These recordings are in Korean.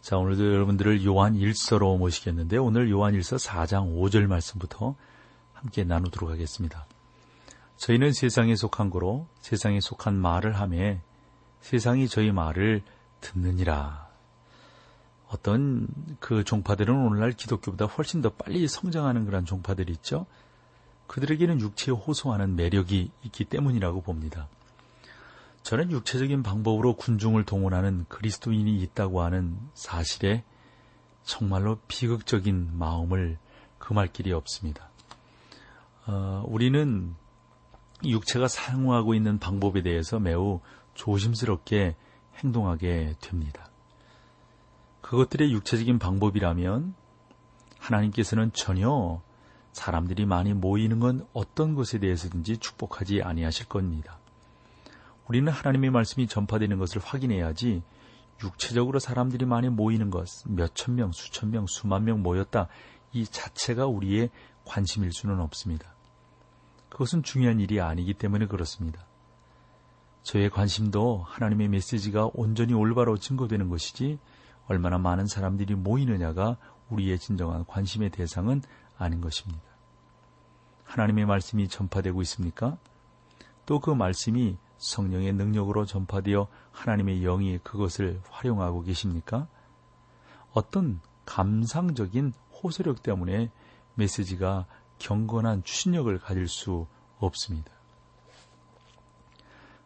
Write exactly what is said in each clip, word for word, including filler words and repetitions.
자, 오늘도 여러분들을 요한 일서로 모시겠는데, 오늘 요한 일서 사 장 오 절 말씀부터 함께 나누도록 하겠습니다. 저희는 세상에 속한 거로 세상에 속한 말을 하며 세상이 저희 말을 듣느니라. 어떤 그 종파들은 오늘날 기독교보다 훨씬 더 빨리 성장하는 그런 종파들이 있죠. 그들에게는 육체에 호소하는 매력이 있기 때문이라고 봅니다. 저는 육체적인 방법으로 군중을 동원하는 그리스도인이 있다고 하는 사실에 정말로 비극적인 마음을 금할 길이 없습니다. 어, 우리는 육체가 사용하고 있는 방법에 대해서 매우 조심스럽게 행동하게 됩니다. 그것들의 육체적인 방법이라면 하나님께서는 전혀 사람들이 많이 모이는 건 어떤 것에 대해서든지 축복하지 아니하실 겁니다. 우리는 하나님의 말씀이 전파되는 것을 확인해야지, 육체적으로 사람들이 많이 모이는 것, 몇천 명, 수천 명, 수만 명 모였다, 이 자체가 우리의 관심일 수는 없습니다. 그것은 중요한 일이 아니기 때문에 그렇습니다. 저의 관심도 하나님의 메시지가 온전히 올바로 증거되는 것이지, 얼마나 많은 사람들이 모이느냐가 우리의 진정한 관심의 대상은 아닌 것입니다. 하나님의 말씀이 전파되고 있습니까? 또 그 말씀이 성령의 능력으로 전파되어 하나님의 영이 그것을 활용하고 계십니까? 어떤 감상적인 호소력 때문에 메시지가 경건한 추진력을 가질 수 없습니다.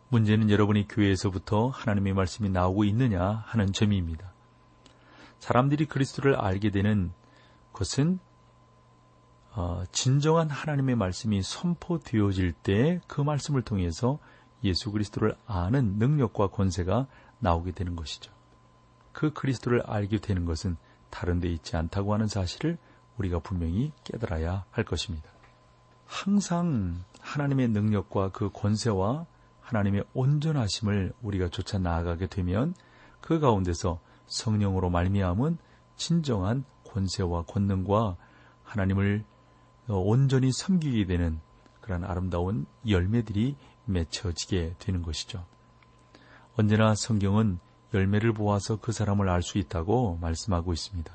문제는 여러분이 교회에서부터 하나님의 말씀이 나오고 있느냐 하는 점입니다. 사람들이 그리스도를 알게 되는 것은 진정한 하나님의 말씀이 선포되어질 때 그 말씀을 통해서 예수 그리스도를 아는 능력과 권세가 나오게 되는 것이죠. 그 그리스도를 알게 되는 것은 다른 데 있지 않다고 하는 사실을 우리가 분명히 깨달아야 할 것입니다. 항상 하나님의 능력과 그 권세와 하나님의 온전하심을 우리가 쫓아 나아가게 되면 그 가운데서 성령으로 말미암은 진정한 권세와 권능과 하나님을 온전히 섬기게 되는 그런 아름다운 열매들이 맺혀지게 되는 것이죠. 언제나 성경은 열매를 보아서 그 사람을 알 수 있다고 말씀하고 있습니다.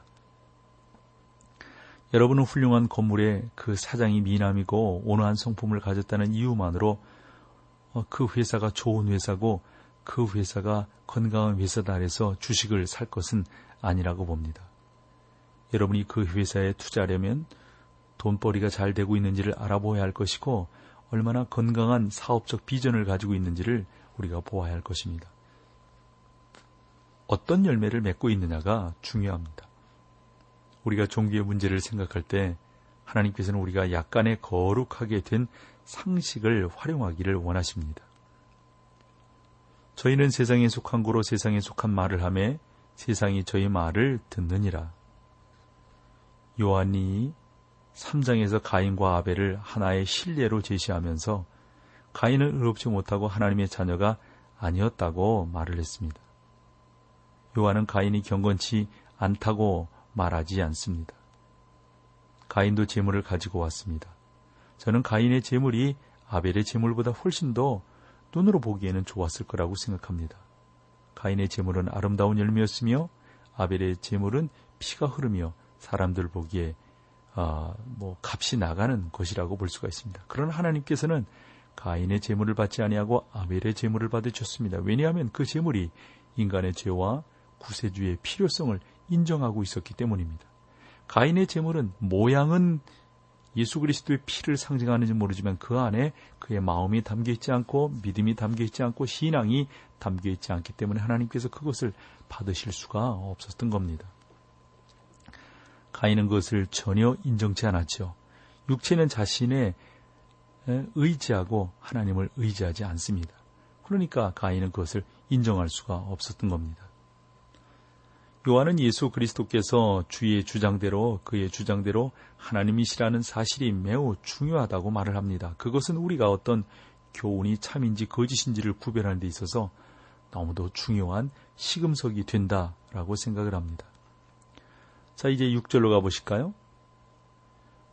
여러분은 훌륭한 건물의 그 사장이 미남이고 온화한 성품을 가졌다는 이유만으로 그 회사가 좋은 회사고 그 회사가 건강한 회사다 해서 주식을 살 것은 아니라고 봅니다. 여러분이 그 회사에 투자하려면 돈벌이가 잘 되고 있는지를 알아보아야 할 것이고, 얼마나 건강한 사업적 비전을 가지고 있는지를 우리가 보아야 할 것입니다. 어떤 열매를 맺고 있느냐가 중요합니다. 우리가 종교의 문제를 생각할 때 하나님께서는 우리가 약간의 거룩하게 된 상식을 활용하기를 원하십니다. 저희는 세상에 속한 거로 세상에 속한 말을 하며 세상이 저희 말을 듣느니라. 요한이 삼 장에서 가인과 아벨을 하나의 신례로 제시하면서 가인은 의롭지 못하고 하나님의 자녀가 아니었다고 말을 했습니다. 요한은 가인이 경건치 않다고 말하지 않습니다. 가인도 재물을 가지고 왔습니다. 저는 가인의 재물이 아벨의 재물보다 훨씬 더 눈으로 보기에는 좋았을 거라고 생각합니다. 가인의 재물은 아름다운 열매였으며 아벨의 재물은 피가 흐르며 사람들 보기에 아, 뭐 값이 나가는 것이라고 볼 수가 있습니다. 그러나 하나님께서는 가인의 재물을 받지 아니하고 아벨의 재물을 받으셨습니다. 왜냐하면 그 재물이 인간의 죄와 구세주의 필요성을 인정하고 있었기 때문입니다. 가인의 재물은 모양은 예수 그리스도의 피를 상징하는지 모르지만 그 안에 그의 마음이 담겨있지 않고 믿음이 담겨있지 않고 신앙이 담겨있지 않기 때문에 하나님께서 그것을 받으실 수가 없었던 겁니다. 가인은 그것을 전혀 인정치 않았죠. 육체는 자신의 의지하고 하나님을 의지하지 않습니다. 그러니까 가인은 그것을 인정할 수가 없었던 겁니다. 요한은 예수 그리스도께서 주의 주장대로 그의 주장대로 하나님이시라는 사실이 매우 중요하다고 말을 합니다. 그것은 우리가 어떤 교훈이 참인지 거짓인지를 구별하는 데 있어서 너무도 중요한 시금석이 된다라고 생각을 합니다. 자, 이제 육 절로 가보실까요?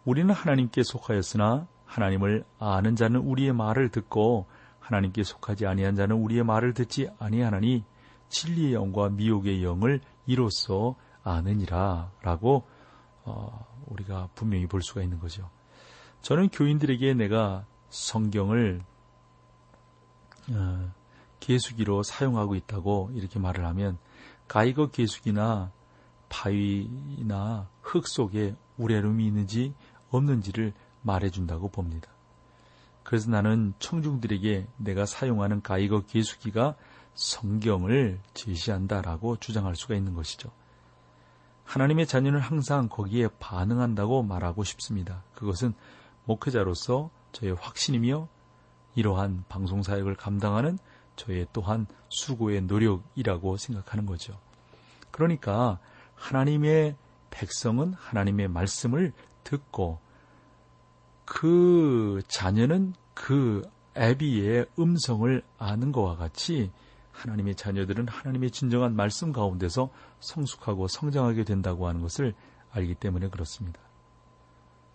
우리는 하나님께 속하였으나 하나님을 아는 자는 우리의 말을 듣고 하나님께 속하지 아니한 자는 우리의 말을 듣지 아니하나니 진리의 영과 미혹의 영을 이로써 아느니라 라고 어, 우리가 분명히 볼 수가 있는 거죠. 저는 교인들에게 내가 성경을 어, 계수기로 사용하고 있다고 이렇게 말을 하면 가이거 계수기나 바위나 흙 속에 우레룸이 있는지 없는지를 말해준다고 봅니다. 그래서 나는 청중들에게 내가 사용하는 가이거 계수기가 성경을 제시한다라고 주장할 수가 있는 것이죠. 하나님의 자녀는 항상 거기에 반응한다고 말하고 싶습니다. 그것은 목회자로서 저의 확신이며 이러한 방송사역을 감당하는 저의 또한 수고의 노력이라고 생각하는 거죠. 그러니까 하나님의 백성은 하나님의 말씀을 듣고 그 자녀는 그 애비의 음성을 아는 것과 같이 하나님의 자녀들은 하나님의 진정한 말씀 가운데서 성숙하고 성장하게 된다고 하는 것을 알기 때문에 그렇습니다.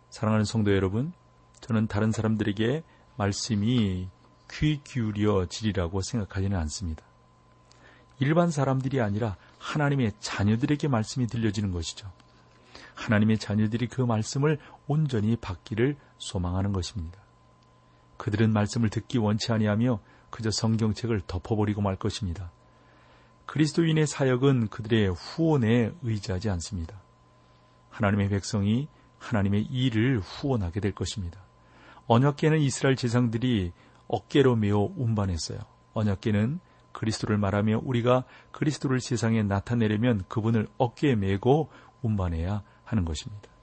사랑하는 성도 여러분, 저는 다른 사람들에게 말씀이 귀 기울여지리라고 생각하지는 않습니다. 일반 사람들이 아니라 하나님의 자녀들에게 말씀이 들려지는 것이죠. 하나님의 자녀들이 그 말씀을 온전히 받기를 소망하는 것입니다. 그들은 말씀을 듣기 원치 아니하며 그저 성경책을 덮어버리고 말 것입니다. 그리스도인의 사역은 그들의 후원에 의지하지 않습니다. 하나님의 백성이 하나님의 일을 후원하게 될 것입니다. 언약궤는 이스라엘 제사장들이 어깨로 메어 운반했어요. 언약궤는 그리스도를 말하며 우리가 그리스도를 세상에 나타내려면 그분을 어깨에 메고 운반해야 하는 것입니다.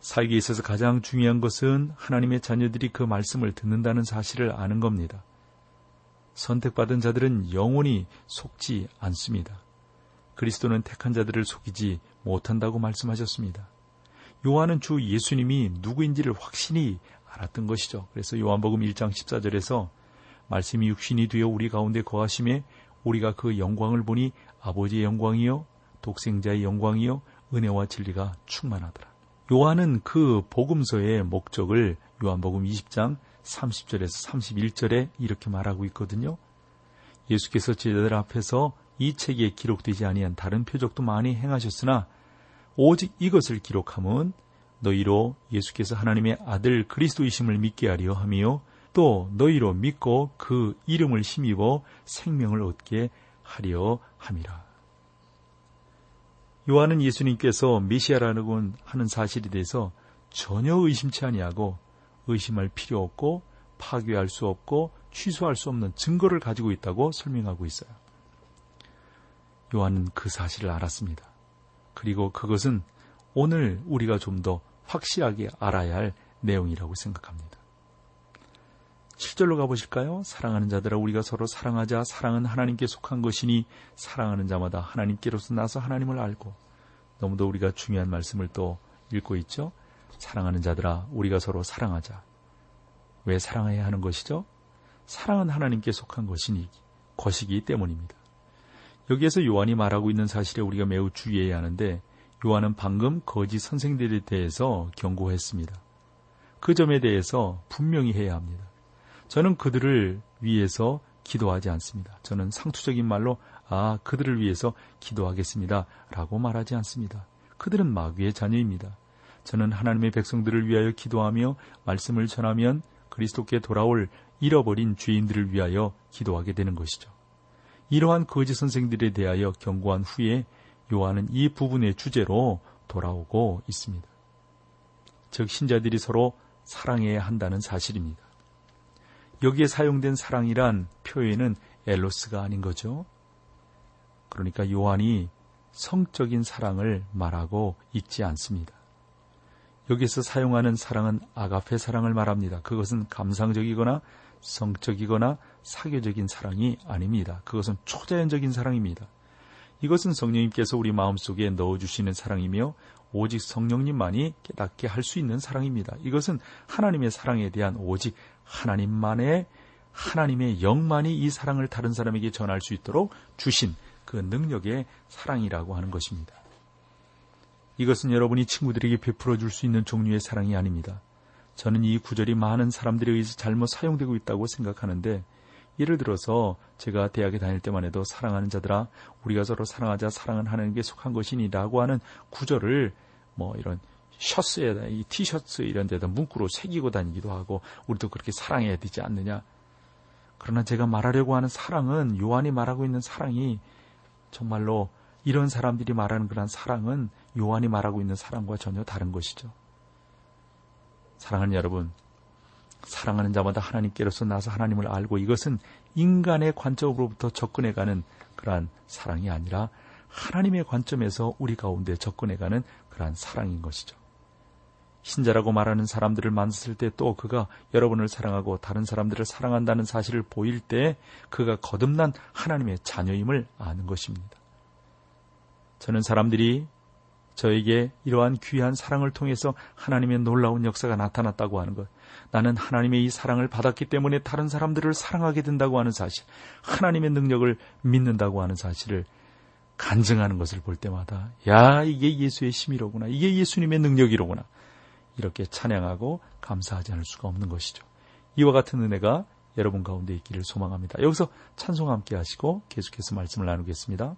사역에 있어서 가장 중요한 것은 하나님의 자녀들이 그 말씀을 듣는다는 사실을 아는 겁니다. 선택받은 자들은 영원히 속지 않습니다. 그리스도는 택한 자들을 속이지 못한다고 말씀하셨습니다. 요한은 주 예수님이 누구인지를 확신히 알았던 것이죠. 그래서 요한복음 일 장 십사 절에서 말씀이 육신이 되어 우리 가운데 거하심에 우리가 그 영광을 보니 아버지의 영광이요 독생자의 영광이요 은혜와 진리가 충만하더라. 요한은 그 복음서의 목적을 요한복음 이십 장 삼십 절에서 삼십일 절에 이렇게 말하고 있거든요. 예수께서 제자들 앞에서 이 책에 기록되지 아니한 다른 표적도 많이 행하셨으나 오직 이것을 기록함은 너희로 예수께서 하나님의 아들 그리스도이심을 믿게 하려 하며 또 너희로 믿고 그 이름을 힘입어 생명을 얻게 하려 함이라. 요한은 예수님께서 메시아라는 하는 사실에 대해서 전혀 의심치 아니하고 의심할 필요 없고 파괴할 수 없고 취소할 수 없는 증거를 가지고 있다고 설명하고 있어요. 요한은 그 사실을 알았습니다. 그리고 그것은 오늘 우리가 좀 더 확실하게 알아야 할 내용이라고 생각합니다. 칠 절로 가보실까요? 사랑하는 자들아 우리가 서로 사랑하자. 사랑은 하나님께 속한 것이니 사랑하는 자마다 하나님께로서 나서 하나님을 알고. 너무도 우리가 중요한 말씀을 또 읽고 있죠. 사랑하는 자들아 우리가 서로 사랑하자. 왜 사랑해야 하는 것이죠? 사랑은 하나님께 속한 것이니 것이기 때문입니다. 여기에서 요한이 말하고 있는 사실에 우리가 매우 주의해야 하는데 요한은 방금 거짓 선생들에 대해서 경고했습니다. 그 점에 대해서 분명히 해야 합니다. 저는 그들을 위해서 기도하지 않습니다. 저는 상투적인 말로 아 그들을 위해서 기도하겠습니다 라고 말하지 않습니다. 그들은 마귀의 자녀입니다. 저는 하나님의 백성들을 위하여 기도하며 말씀을 전하면 그리스도께 돌아올 잃어버린 죄인들을 위하여 기도하게 되는 것이죠. 이러한 거짓 선생들에 대하여 경고한 후에 요한은 이 부분의 주제로 돌아오고 있습니다. 즉 신자들이 서로 사랑해야 한다는 사실입니다. 여기에 사용된 사랑이란 표현은 엘로스가 아닌 거죠. 그러니까 요한이 성적인 사랑을 말하고 있지 않습니다. 여기서 사용하는 사랑은 아가페 사랑을 말합니다. 그것은 감상적이거나 성적이거나 사교적인 사랑이 아닙니다. 그것은 초자연적인 사랑입니다. 이것은 성령님께서 우리 마음속에 넣어주시는 사랑이며 오직 성령님만이 깨닫게 할 수 있는 사랑입니다. 이것은 하나님의 사랑에 대한 오직 하나님만의 하나님의 영만이 이 사랑을 다른 사람에게 전할 수 있도록 주신 그 능력의 사랑이라고 하는 것입니다. 이것은 여러분이 친구들에게 베풀어 줄 수 있는 종류의 사랑이 아닙니다. 저는 이 구절이 많은 사람들에 의해서 잘못 사용되고 있다고 생각하는데, 예를 들어서 제가 대학에 다닐 때만 해도 사랑하는 자들아 우리가 서로 사랑하자 사랑은 하나님께 속한 것이니라고 하는 구절을 뭐 이런 셔츠에다 이 티셔츠 이런 데다 문구로 새기고 다니기도 하고 우리도 그렇게 사랑해야 되지 않느냐. 그러나 제가 말하려고 하는 사랑은, 요한이 말하고 있는 사랑이 정말로 이런 사람들이 말하는 그런 사랑은 요한이 말하고 있는 사랑과 전혀 다른 것이죠. 사랑하는 여러분, 사랑하는 자마다 하나님께로서 나서 하나님을 알고, 이것은 인간의 관점으로부터 접근해가는 그러한 사랑이 아니라 하나님의 관점에서 우리 가운데 접근해가는 그러한 사랑인 것이죠. 신자라고 말하는 사람들을 만났을 때, 또 그가 여러분을 사랑하고 다른 사람들을 사랑한다는 사실을 보일 때 그가 거듭난 하나님의 자녀임을 아는 것입니다. 저는 사람들이 저에게 이러한 귀한 사랑을 통해서 하나님의 놀라운 역사가 나타났다고 하는 것, 나는 하나님의 이 사랑을 받았기 때문에 다른 사람들을 사랑하게 된다고 하는 사실, 하나님의 능력을 믿는다고 하는 사실을 간증하는 것을 볼 때마다, 야, 이게 예수의 힘이로구나, 이게 예수님의 능력이로구나, 이렇게 찬양하고 감사하지 않을 수가 없는 것이죠. 이와 같은 은혜가 여러분 가운데 있기를 소망합니다. 여기서 찬송 함께 하시고 계속해서 말씀을 나누겠습니다.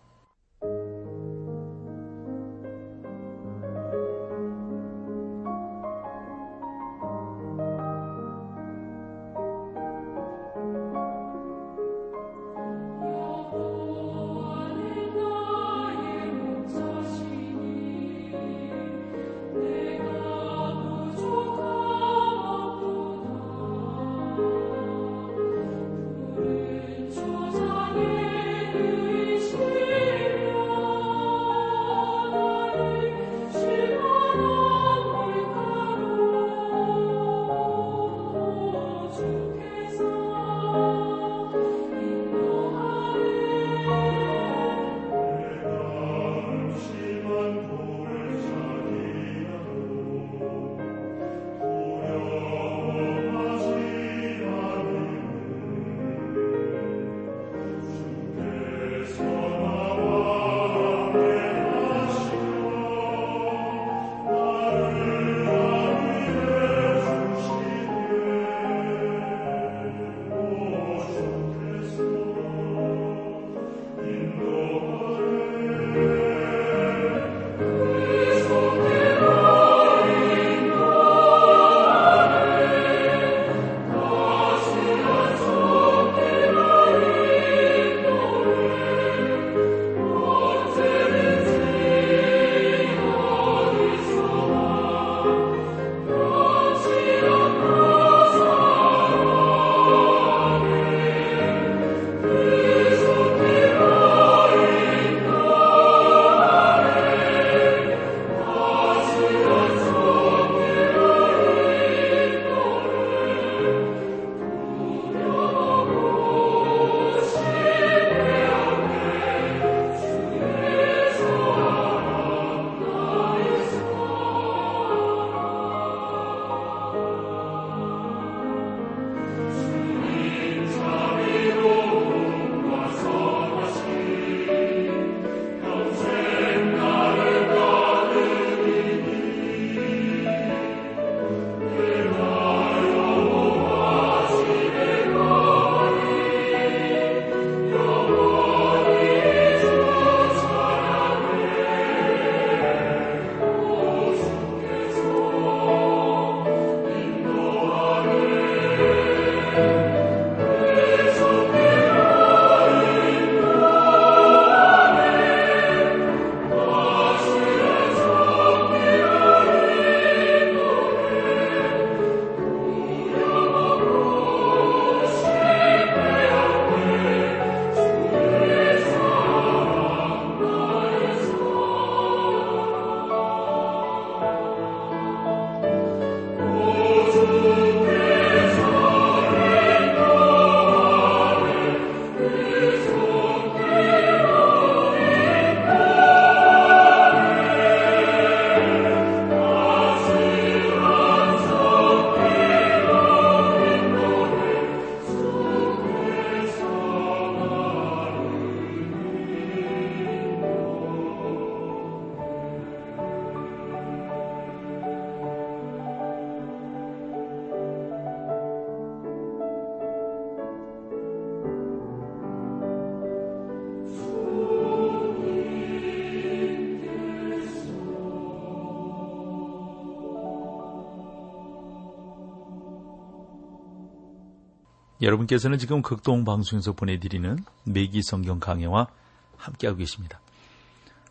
여러분께서는 지금 극동방송에서 보내드리는 매기 성경 강해와 함께하고 계십니다.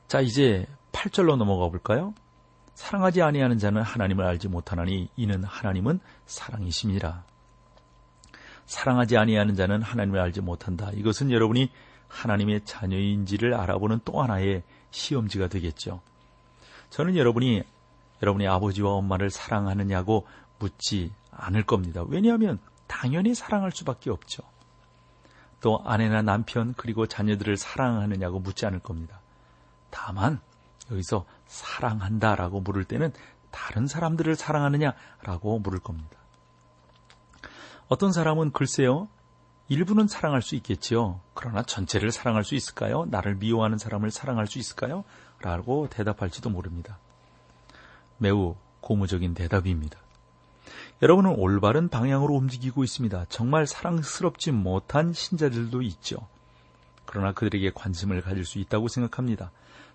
자, 이제 팔 절로 넘어가 볼까요? 사랑하지 아니하는 자는 하나님을 알지 못하나니 이는 하나님은 사랑이심이라. 사랑하지 아니하는 자는 하나님을 알지 못한다. 이것은 여러분이 하나님의 자녀인지를 알아보는 또 하나의 시험지가 되겠죠. 저는 여러분이 여러분의 아버지와 엄마를 사랑하느냐고 묻지 않을 겁니다. 왜냐하면 당연히 사랑할 수밖에 없죠. 또 아내나 남편 그리고 자녀들을 사랑하느냐고 묻지 않을 겁니다. 다만 여기서 사랑한다라고 물을 때는 다른 사람들을 사랑하느냐라고 물을 겁니다. 어떤 사람은 글쎄요, 일부는 사랑할 수 있겠지요. 그러나 전체를 사랑할 수 있을까요? 나를 미워하는 사람을 사랑할 수 있을까요? 라고 대답할지도 모릅니다. 매우 고무적인 대답입니다. 여러분은 올바른 방향으로 움직이고 있습니다. 정말 사랑스럽지 못한 신자들도 있죠. 그러나 그들에게 관심을 가질 수 있다고 생각합니다.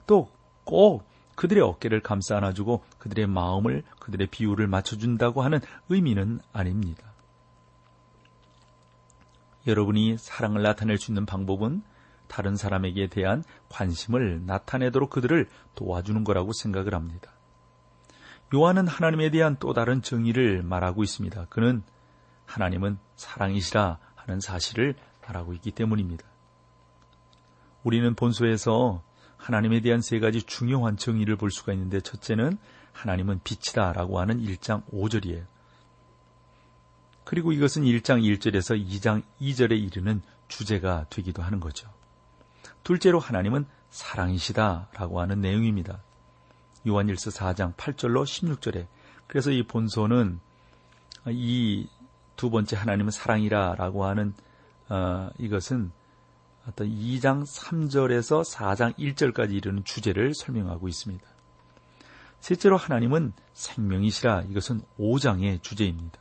또 꼭 그들의 어깨를 감싸 안아주고 그들의 마음을, 그들의 비율을 맞춰준다고 하는 의미는 아닙니다. 여러분이 사랑을 나타낼 수 있는 방법은 다른 사람에게 대한 관심을 나타내도록 그들을 도와주는 거라고 생각을 합니다. 요한은 하나님에 대한 또 다른 정의를 말하고 있습니다. 그는 하나님은 사랑이시라 하는 사실을 말하고 있기 때문입니다. 우리는 본서에서 하나님에 대한 세 가지 중요한 정의를 볼 수가 있는데, 첫째는 하나님은 빛이다 라고 하는 일 장 오 절이에요. 그리고 이것은 일 장 일 절에서 이 장 이 절에 이르는 주제가 되기도 하는 거죠. 둘째로 하나님은 사랑이시다 라고 하는 내용입니다. 요한 일서 사 장 팔 절로 십육 절에 그래서 이 본서는 이 두 번째 하나님은 사랑이라 라고 하는 어, 이것은 어떤 이 장 삼 절에서 사 장 일 절까지 이르는 주제를 설명하고 있습니다. 셋째로 하나님은 생명이시라, 이것은 오 장의 주제입니다.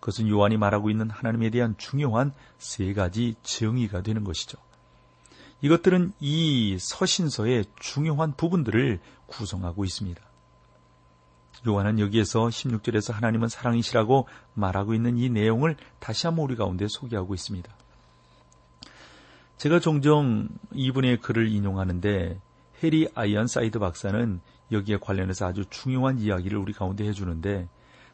그것은 요한이 말하고 있는 하나님에 대한 중요한 세 가지 정의가 되는 것이죠. 이것들은 이 서신서의 중요한 부분들을 구성하고 있습니다. 요한은 여기에서 십육 절에서 하나님은 사랑이시라고 말하고 있는 이 내용을 다시 한번 우리 가운데 소개하고 있습니다. 제가 종종 이분의 글을 인용하는데, 해리 아이언사이드 박사는 여기에 관련해서 아주 중요한 이야기를 우리 가운데 해주는데,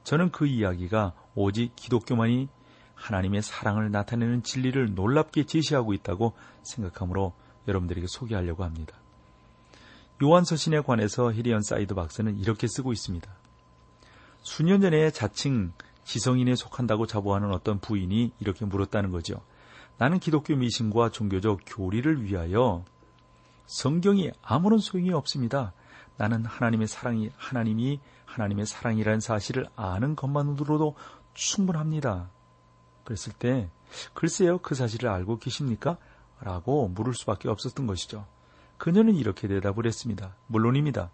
저는 그 이야기가 오직 기독교만이 하나님의 사랑을 나타내는 진리를 놀랍게 제시하고 있다고 생각하므로 여러분들에게 소개하려고 합니다. 요한서신에 관해서 히리언 사이드 박사는 이렇게 쓰고 있습니다. 수년 전에 자칭 지성인에 속한다고 자부하는 어떤 부인이 이렇게 물었다는 거죠. 나는 기독교 미신과 종교적 교리를 위하여 성경이 아무런 소용이 없습니다. 나는 하나님의 사랑이, 하나님이 하나님의 사랑이라는 사실을 아는 것만으로도 충분합니다. 그랬을 때, 글쎄요, 그 사실을 알고 계십니까? 라고 물을 수밖에 없었던 것이죠. 그녀는 이렇게 대답을 했습니다. 물론입니다.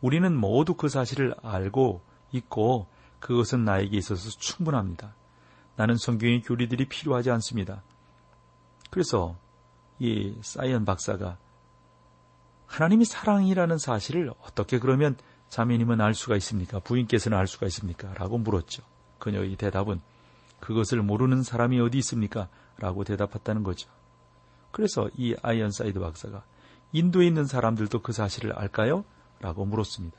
우리는 모두 그 사실을 알고 있고 그것은 나에게 있어서 충분합니다. 나는 성경의 교리들이 필요하지 않습니다. 그래서 이 사이언 박사가 하나님이 사랑이라는 사실을 어떻게 그러면 자매님은 알 수가 있습니까? 부인께서는 알 수가 있습니까? 라고 물었죠. 그녀의 대답은 그것을 모르는 사람이 어디 있습니까? 라고 대답했다는 거죠. 그래서 이 아이언사이드 박사가 인도에 있는 사람들도 그 사실을 알까요? 라고 물었습니다.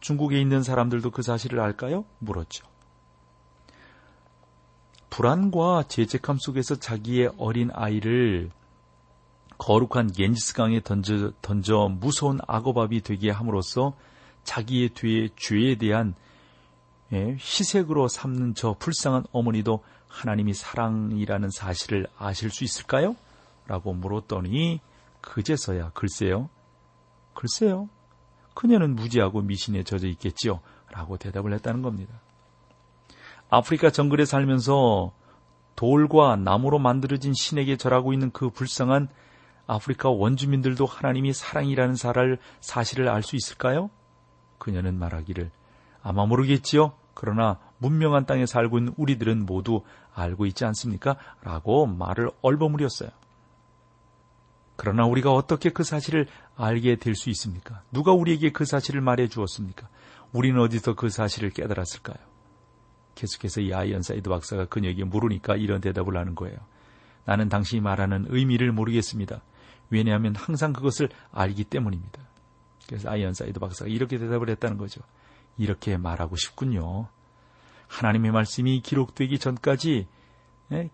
중국에 있는 사람들도 그 사실을 알까요? 물었죠. 불안과 죄책감 속에서 자기의 어린 아이를 거룩한 겐지스강에 던져, 던져 무서운 악어밥이 되게 함으로써 자기의 뒤에 죄에 대한 희색으로 삼는 저 불쌍한 어머니도 하나님이 사랑이라는 사실을 아실 수 있을까요? 라고 물었더니 그제서야 글쎄요. 글쎄요. 그녀는 무지하고 미신에 젖어 있겠지요. 라고 대답을 했다는 겁니다. 아프리카 정글에 살면서 돌과 나무로 만들어진 신에게 절하고 있는 그 불쌍한 아프리카 원주민들도 하나님이 사랑이라는 사실을 알 수 있을까요? 그녀는 말하기를 아마 모르겠지요. 그러나 문명한 땅에 살고 있는 우리들은 모두 알고 있지 않습니까? 라고 말을 얼버무렸어요. 그러나 우리가 어떻게 그 사실을 알게 될 수 있습니까? 누가 우리에게 그 사실을 말해 주었습니까? 우리는 어디서 그 사실을 깨달았을까요? 계속해서 이 아이언사이드 박사가 그녀에게 물으니까 이런 대답을 하는 거예요. 나는 당신이 말하는 의미를 모르겠습니다. 왜냐하면 항상 그것을 알기 때문입니다. 그래서 아이언사이드 박사가 이렇게 대답을 했다는 거죠. 이렇게 말하고 싶군요. 하나님의 말씀이 기록되기 전까지,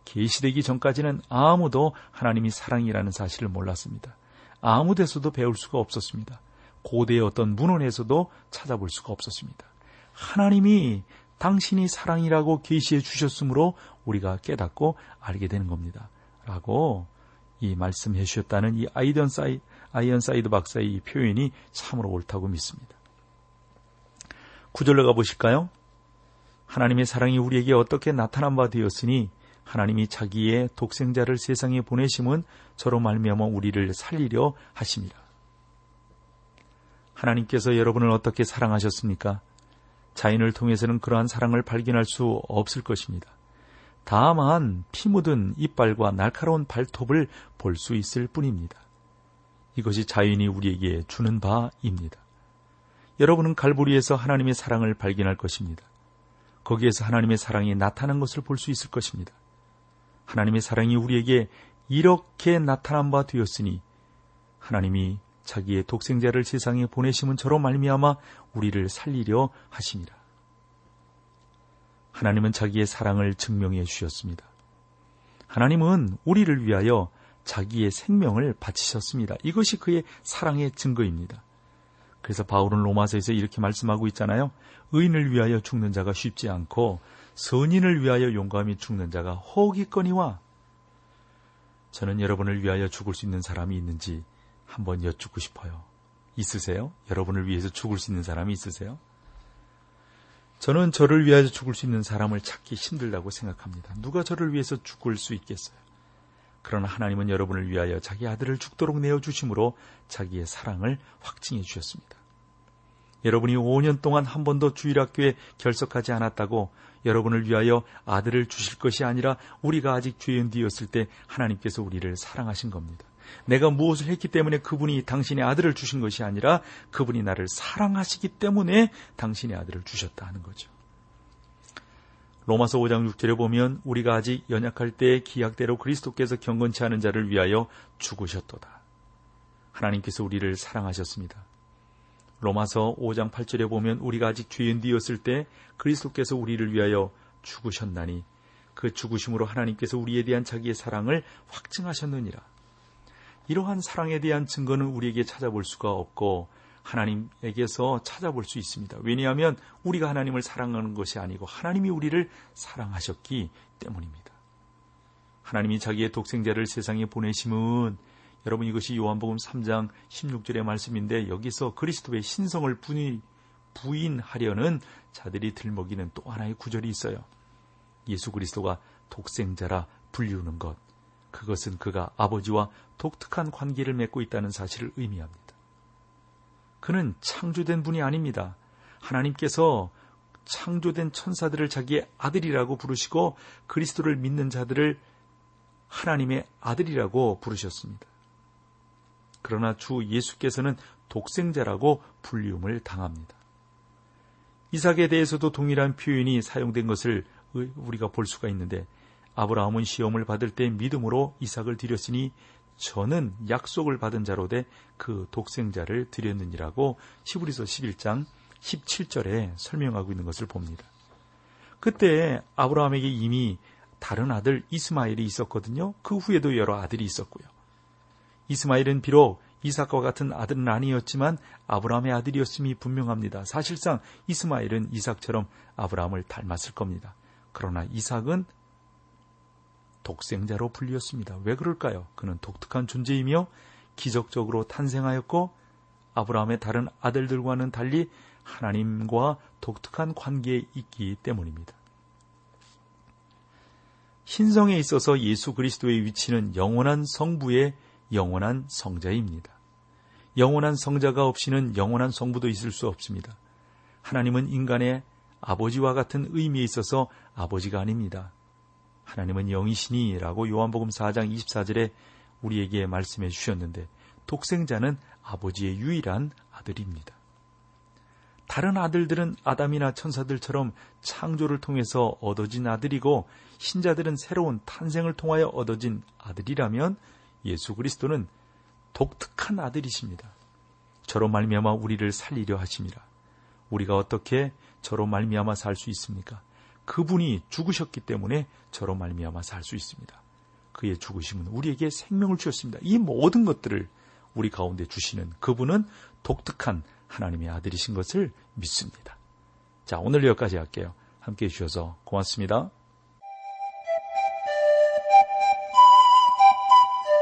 계시되기 전까지는 아무도 하나님이 사랑이라는 사실을 몰랐습니다. 아무 데서도 배울 수가 없었습니다. 고대의 어떤 문헌에서도 찾아볼 수가 없었습니다. 하나님이 당신이 사랑이라고 계시해 주셨으므로 우리가 깨닫고 알게 되는 겁니다. 라고 이 말씀해 주셨다는 이 아이언사이드, 아이언사이드 박사의 이 표현이 참으로 옳다고 믿습니다. 구절로 가보실까요? 하나님의 사랑이 우리에게 어떻게 나타난 바 되었으니 하나님이 자기의 독생자를 세상에 보내심은 저로 말미암아 우리를 살리려 하심이라. 하나님께서 여러분을 어떻게 사랑하셨습니까? 자인을 통해서는 그러한 사랑을 발견할 수 없을 것입니다. 다만 피 묻은 이빨과 날카로운 발톱을 볼 수 있을 뿐입니다. 이것이 자인이 우리에게 주는 바입니다. 여러분은 갈보리에서 하나님의 사랑을 발견할 것입니다. 거기에서 하나님의 사랑이 나타난 것을 볼 수 있을 것입니다. 하나님의 사랑이 우리에게 이렇게 나타난 바 되었으니 하나님이 자기의 독생자를 세상에 보내심은 저로 말미암아 우리를 살리려 하심이라. 하나님은 자기의 사랑을 증명해 주셨습니다. 하나님은 우리를 위하여 자기의 생명을 바치셨습니다. 이것이 그의 사랑의 증거입니다. 그래서 바울은 로마서에서 이렇게 말씀하고 있잖아요. 의인을 위하여 죽는 자가 쉽지 않고 선인을 위하여 용감히 죽는 자가 허기거니와. 저는 여러분을 위하여 죽을 수 있는 사람이 있는지 한번 여쭙고 싶어요. 있으세요? 여러분을 위해서 죽을 수 있는 사람이 있으세요? 저는 저를 위하여 죽을 수 있는 사람을 찾기 힘들다고 생각합니다. 누가 저를 위해서 죽을 수 있겠어요? 그러나 하나님은 여러분을 위하여 자기 아들을 죽도록 내어주심으로 자기의 사랑을 확증해 주셨습니다. 여러분이 오 년 동안 한 번도 주일학교에 결석하지 않았다고 여러분을 위하여 아들을 주실 것이 아니라 우리가 아직 죄인 되었을 때 하나님께서 우리를 사랑하신 겁니다. 내가 무엇을 했기 때문에 그분이 당신의 아들을 주신 것이 아니라 그분이 나를 사랑하시기 때문에 당신의 아들을 주셨다 하는 거죠. 로마서 오 장 육 절에 보면 우리가 아직 연약할 때의 기약대로 그리스도께서 경건치 않은 자를 위하여 죽으셨도다. 하나님께서 우리를 사랑하셨습니다. 로마서 오 장 팔 절에 보면 우리가 아직 죄인되었을 때 그리스도께서 우리를 위하여 죽으셨나니 그 죽으심으로 하나님께서 우리에 대한 자기의 사랑을 확증하셨느니라. 이러한 사랑에 대한 증거는 우리에게 찾아볼 수가 없고 하나님에게서 찾아볼 수 있습니다. 왜냐하면 우리가 하나님을 사랑하는 것이 아니고 하나님이 우리를 사랑하셨기 때문입니다. 하나님이 자기의 독생자를 세상에 보내심은 여러분 이것이 요한복음 삼 장 십육 절의 말씀인데 여기서 그리스도의 신성을 부인하려는 자들이 들먹이는 또 하나의 구절이 있어요. 예수 그리스도가 독생자라 불리우는 것. 그것은 그가 아버지와 독특한 관계를 맺고 있다는 사실을 의미합니다. 그는 창조된 분이 아닙니다. 하나님께서 창조된 천사들을 자기의 아들이라고 부르시고 그리스도를 믿는 자들을 하나님의 아들이라고 부르셨습니다. 그러나 주 예수께서는 독생자라고 불리움을 당합니다. 이삭에 대해서도 동일한 표현이 사용된 것을 우리가 볼 수가 있는데 아브라함은 시험을 받을 때 믿음으로 이삭을 드렸으니 저는 약속을 받은 자로 되 그 독생자를 드렸느니라고 히브리서 십일 장 십칠 절에 설명하고 있는 것을 봅니다. 그때 아브라함에게 이미 다른 아들 이스마엘이 있었거든요. 그 후에도 여러 아들이 있었고요. 이스마엘은 비록 이삭과 같은 아들은 아니었지만 아브라함의 아들이었음이 분명합니다. 사실상 이스마엘은 이삭처럼 아브라함을 닮았을 겁니다. 그러나 이삭은 독생자로 불리었습니다. 왜 그럴까요? 그는 독특한 존재이며 기적적으로 탄생하였고 아브라함의 다른 아들들과는 달리 하나님과 독특한 관계에 있기 때문입니다. 신성에 있어서 예수 그리스도의 위치는 영원한 성부의 영원한 성자입니다. 영원한 성자가 없이는 영원한 성부도 있을 수 없습니다. 하나님은 인간의 아버지와 같은 의미에 있어서 아버지가 아닙니다. 하나님은 영이시니라고 요한복음 사 장 이십사 절에 우리에게 말씀해 주셨는데 독생자는 아버지의 유일한 아들입니다. 다른 아들들은 아담이나 천사들처럼 창조를 통해서 얻어진 아들이고 신자들은 새로운 탄생을 통하여 얻어진 아들이라면 예수 그리스도는 독특한 아들이십니다. 저로 말미암아 우리를 살리려 하심이라. 우리가 어떻게 저로 말미암아 살 수 있습니까? 그분이 죽으셨기 때문에 저로 말미암아 살 수 있습니다. 그의 죽으심은 우리에게 생명을 주셨습니다. 이 모든 것들을 우리 가운데 주시는 그분은 독특한 하나님의 아들이신 것을 믿습니다. 자, 오늘 여기까지 할게요. 함께해 주셔서 고맙습니다.